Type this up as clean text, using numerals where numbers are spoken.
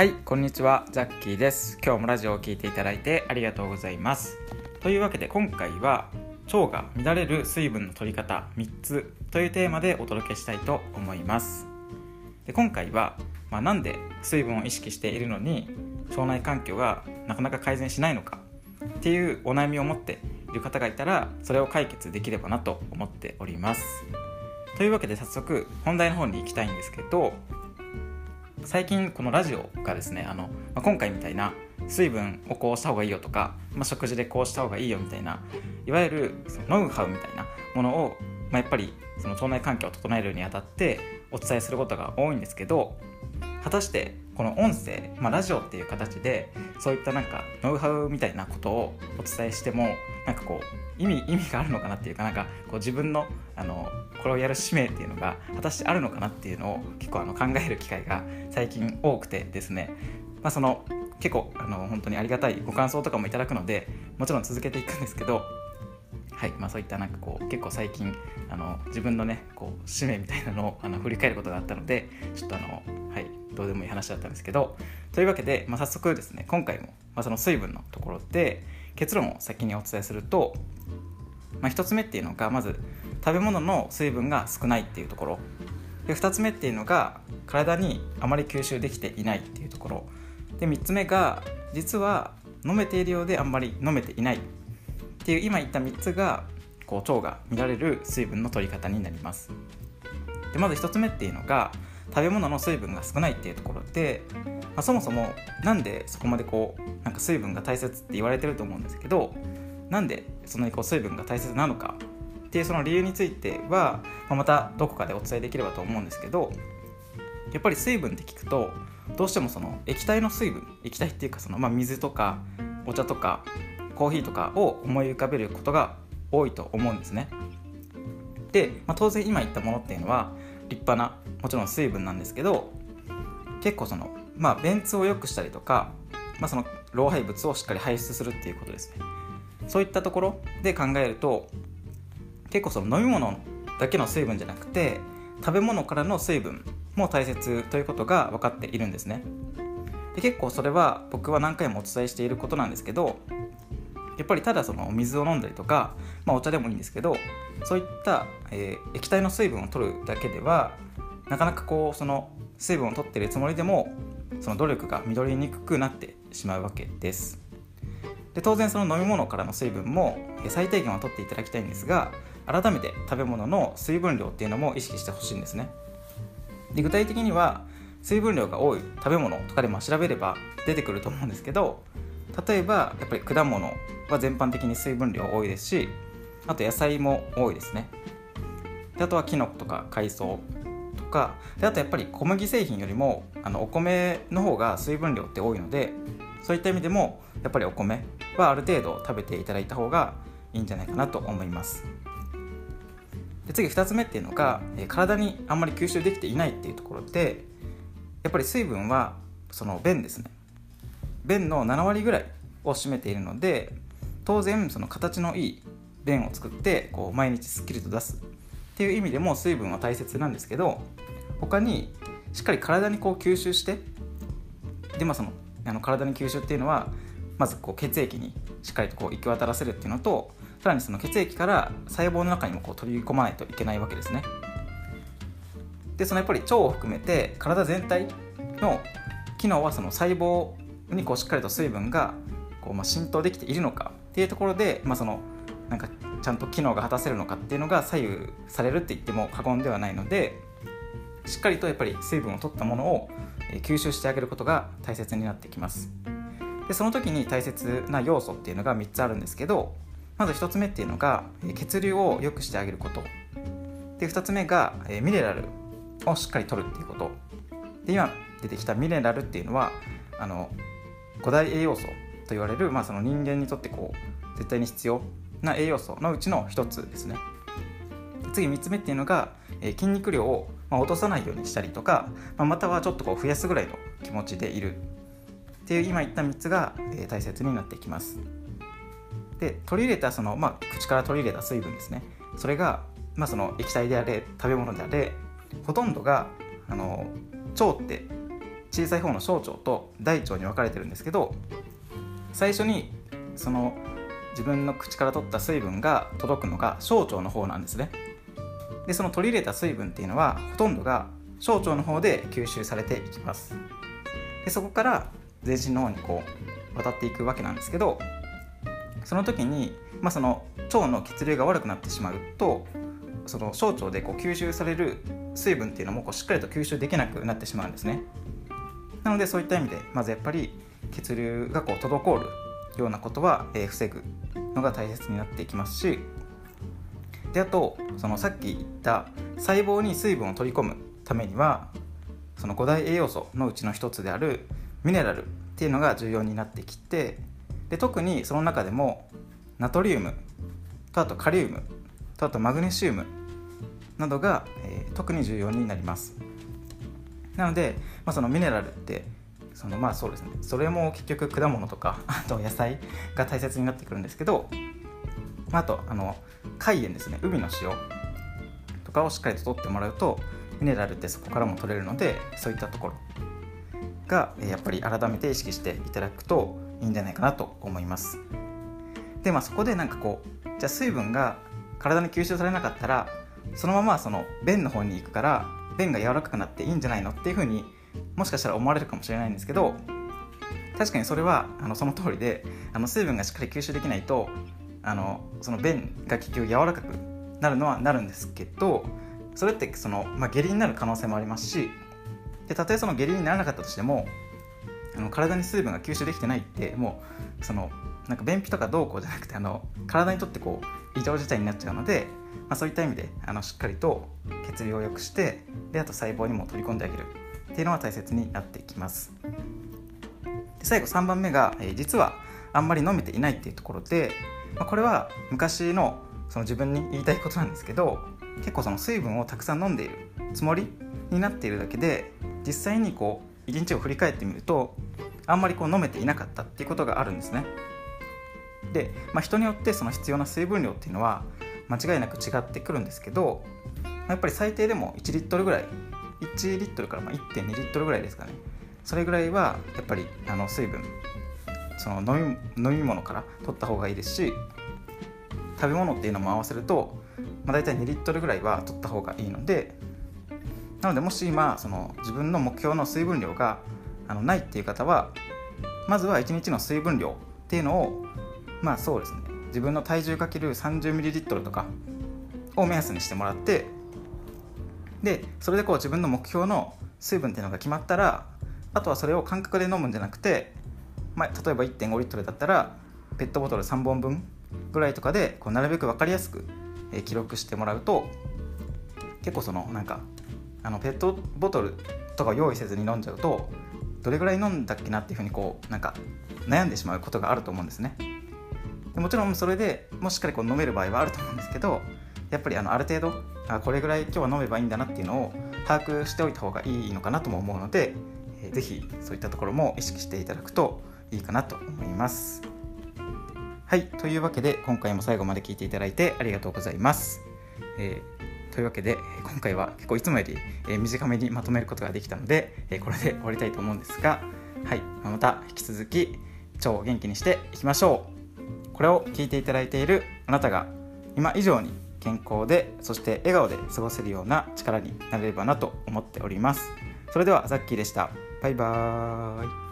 はい、こんにちは、ザッキーです。今日もラジオを聞いていただいてありがとうございます。というわけで今回は腸が乱れる水分の取り方3つというテーマでお届けしたいと思います。で、今回は、なんで水分を意識しているのに腸内環境がなかなか改善しないのかっていうお悩みを持っている方がいたらそれを解決できればなと思っております。というわけで早速本題の方に行きたいんですけど、最近このラジオがですね、今回みたいな水分をこうした方がいいよとか、食事でこうした方がいいよみたいな、いわゆるそのノウハウみたいなものを、やっぱりその腸内環境を整えるにあたってお伝えすることが多いんですけど、果たしてこの音声、ラジオっていう形でそういったなんかノウハウみたいなことをお伝えしてもなんかこう意味があるのかなっていうか、なんかこう自分のこれをやる使命っていうのが果たしてあるのかなっていうのを結構考える機会が最近多くてですね、その結構本当にありがたいご感想とかもいただくのでもちろん続けていくんですけど、はい、そういったなんかこう結構最近自分のねこう使命みたいなのを振り返ることがあったので、ちょっとはい、どうでもいい話だったんですけど、というわけで、早速ですね、今回も、その水分のところで結論を先にお伝えすると、1つ目っていうのがまず食べ物の水分が少ないっていうところで、2つ目っていうのが体にあまり吸収できていないっていうところで、3つ目が実は飲めているようであんまり飲めていないっていう、今言った3つがこう腸が乱れる水分の取り方になります。でまず1つ目っていうのが食べ物の水分が少ないっていうところで、そもそもなんでそこまでこうなんか水分が大切って言われてると思うんですけど、なんでそんなにこう水分が大切なのかっていうその理由については、またどこかでお伝えできればと思うんですけど、やっぱり水分って聞くとどうしてもその液体の水分、液体っていうかその水とかお茶とかコーヒーとかを思い浮かべることが多いと思うんですね。で、当然今言ったものっていうのは立派なもちろん水分なんですけど、結構その便通を良くしたりとか、その老廃物をしっかり排出するっていうことですね。そういったところで考えると結構その飲み物だけの水分じゃなくて食べ物からの水分も大切ということが分かっているんですね。で結構それは僕は何回もお伝えしていることなんですけど、やっぱりただその水を飲んだりとか、お茶でもいいんですけど、そういった、液体の水分を取るだけではなかなかこうその水分を取っているつもりでもその努力が実りにくくなってしまうわけです。で当然その飲み物からの水分も最低限は取っていただきたいんですが、改めて食べ物の水分量っていうのも意識してほしいんですね。で具体的には水分量が多い食べ物とかでも調べれば出てくると思うんですけど、例えばやっぱり果物は全般的に水分量多いですし、あと野菜も多いですね。であとはキノコとか海藻とかで、あとやっぱり小麦製品よりもお米の方が水分量って多いので、そういった意味でもやっぱりお米はある程度食べていただいた方がいいんじゃないかなと思います。で次2つ目っていうのが体にあんまり吸収できていないっていうところで、やっぱり水分はその便ですね、便の7割ぐらいを占めているので、当然その形のいい便を作ってこう毎日スッキリと出すっていう意味でも水分は大切なんですけど、他にしっかり体にこう吸収して、でその体に吸収っていうのはまずこう血液にしっかりとこう行き渡らせるっていうのと、さらにその血液から細胞の中にもこう取り込まないといけないわけですね。でそのやっぱり腸を含めて体全体の機能はその細胞にこうしっかりと水分がこう浸透できているのかっていうところで、そのなんかちゃんと機能が果たせるのかっていうのが左右されるって言っても過言ではないので、しっかりとやっぱり水分を取ったものを吸収してあげることが大切になってきます。でその時に大切な要素っていうのが3つあるんですけど、まず1つ目っていうのが血流を良くしてあげることで、2つ目がミネラルをしっかり取るっていうことで、今出てきたミネラルっていうのは5大栄養素と言われる、その人間にとってこう絶対に必要な栄養素のうちの1つですね。次3つ目っていうのが筋肉量を落とさないようにしたりとか、またはちょっとこう増やすぐらいの気持ちでいるっていう、今言った3つが大切になってきます。で取り入れたその、口から取り入れた水分ですね、それが、その液体であれ食べ物であれ、ほとんどが腸って小さい方の小腸と大腸に分かれてるんですけど、最初にその自分の口から取った水分が届くのが小腸の方なんですね。でその取り入れた水分っていうのはほとんどが小腸の方で吸収されていきます。でそこから全身の方にこう渡っていくわけなんですけど、その時に、その腸の血流が悪くなってしまうと、その小腸でこう吸収される水分っていうのもこうしっかりと吸収できなくなってしまうんですね。なのでそういった意味でまずやっぱり血流がこう滞るようなことは防ぐのが大切になっていきますし、であとそのさっき言った細胞に水分を取り込むためには、その5大栄養素のうちの一つであるミネラルっていうのが重要になってきて、で特にその中でもナトリウムとあとカリウムとあとマグネシウムなどが、特に重要になります。なので、そのミネラルってそのそうですね、それも結局果物とかあと野菜が大切になってくるんですけど、あと海塩ですね、海の塩とかをしっかりと取ってもらうとミネラルってそこからも取れるので、そういったところがやっぱり改めて意識していただくといいんじゃないかなと思います。で、そこでじゃあ水分が体に吸収されなかったらそのままその便の方に行くから便が柔らかくなっていいんじゃないのっていう風にもしかしたら思われるかもしれないんですけど、確かにそれはその通りで、水分がしっかり吸収できないとその便が結局柔らかくなるのはなるんですけど、それって下痢になる可能性もありますし、でたとえその下痢にならなかったとしても体に水分が吸収できてないって、もう便秘とかどうこうじゃなくて体にとってこう異常事態になっちゃうので、そういった意味でしっかりと血流を良くして、であと細胞にも取り込んであげるっていうのは大切になっていきます。で最後3番目が、実はあんまり飲めていないっていうところで、これは昔の自分に言いたいことなんですけど、結構水分をたくさん飲んでいるつもりになっているだけで、実際にこう1日を振り返ってみるとあんまりこう飲めていなかったっていうことがあるんですね。で、人によってその必要な水分量っていうのは間違いなく違ってくるんですけど、やっぱり最低でも1リットルぐらい、1リットルから 1.2 リットルぐらいですかね、それぐらいはやっぱり水分、飲み物から取った方がいいですし、食べ物っていうのも合わせると、大体2リットルぐらいは取った方がいいので、なのでもし今自分の目標の水分量がないっていう方は、まずは1日の水分量っていうのをそうですね、自分の体重 ×30ml とかを目安にしてもらって、でそれでこう自分の目標の水分っていうのが決まったら、あとはそれを感覚で飲むんじゃなくて、例えば 1.5 リットルだったらペットボトル3本分ぐらいとかでこうなるべく分かりやすく記録してもらうと、結構ペットボトルとかを用意せずに飲んじゃうと、どれぐらい飲んだっけなっていうふうに悩んでしまうことがあると思うんですね。でもちろんそれでもしっかりこう飲める場合はあると思うんですけど、やっぱりある程度これぐらい今日は飲めばいいんだなっていうのを把握しておいた方がいいのかなとも思うので、ぜひそういったところも意識していただくといいかなと思います。はい、というわけで今回も最後まで聞いていただいてありがとうございます。というわけで今回は結構いつもより短めにまとめることができたので、これで終わりたいと思うんですが、はい、また引き続き腸を元気にしていきましょう。これを聞いていただいているあなたが今以上に健康で、そして笑顔で過ごせるような力になれればなと思っております。それではザッキーでした。バイバーイ。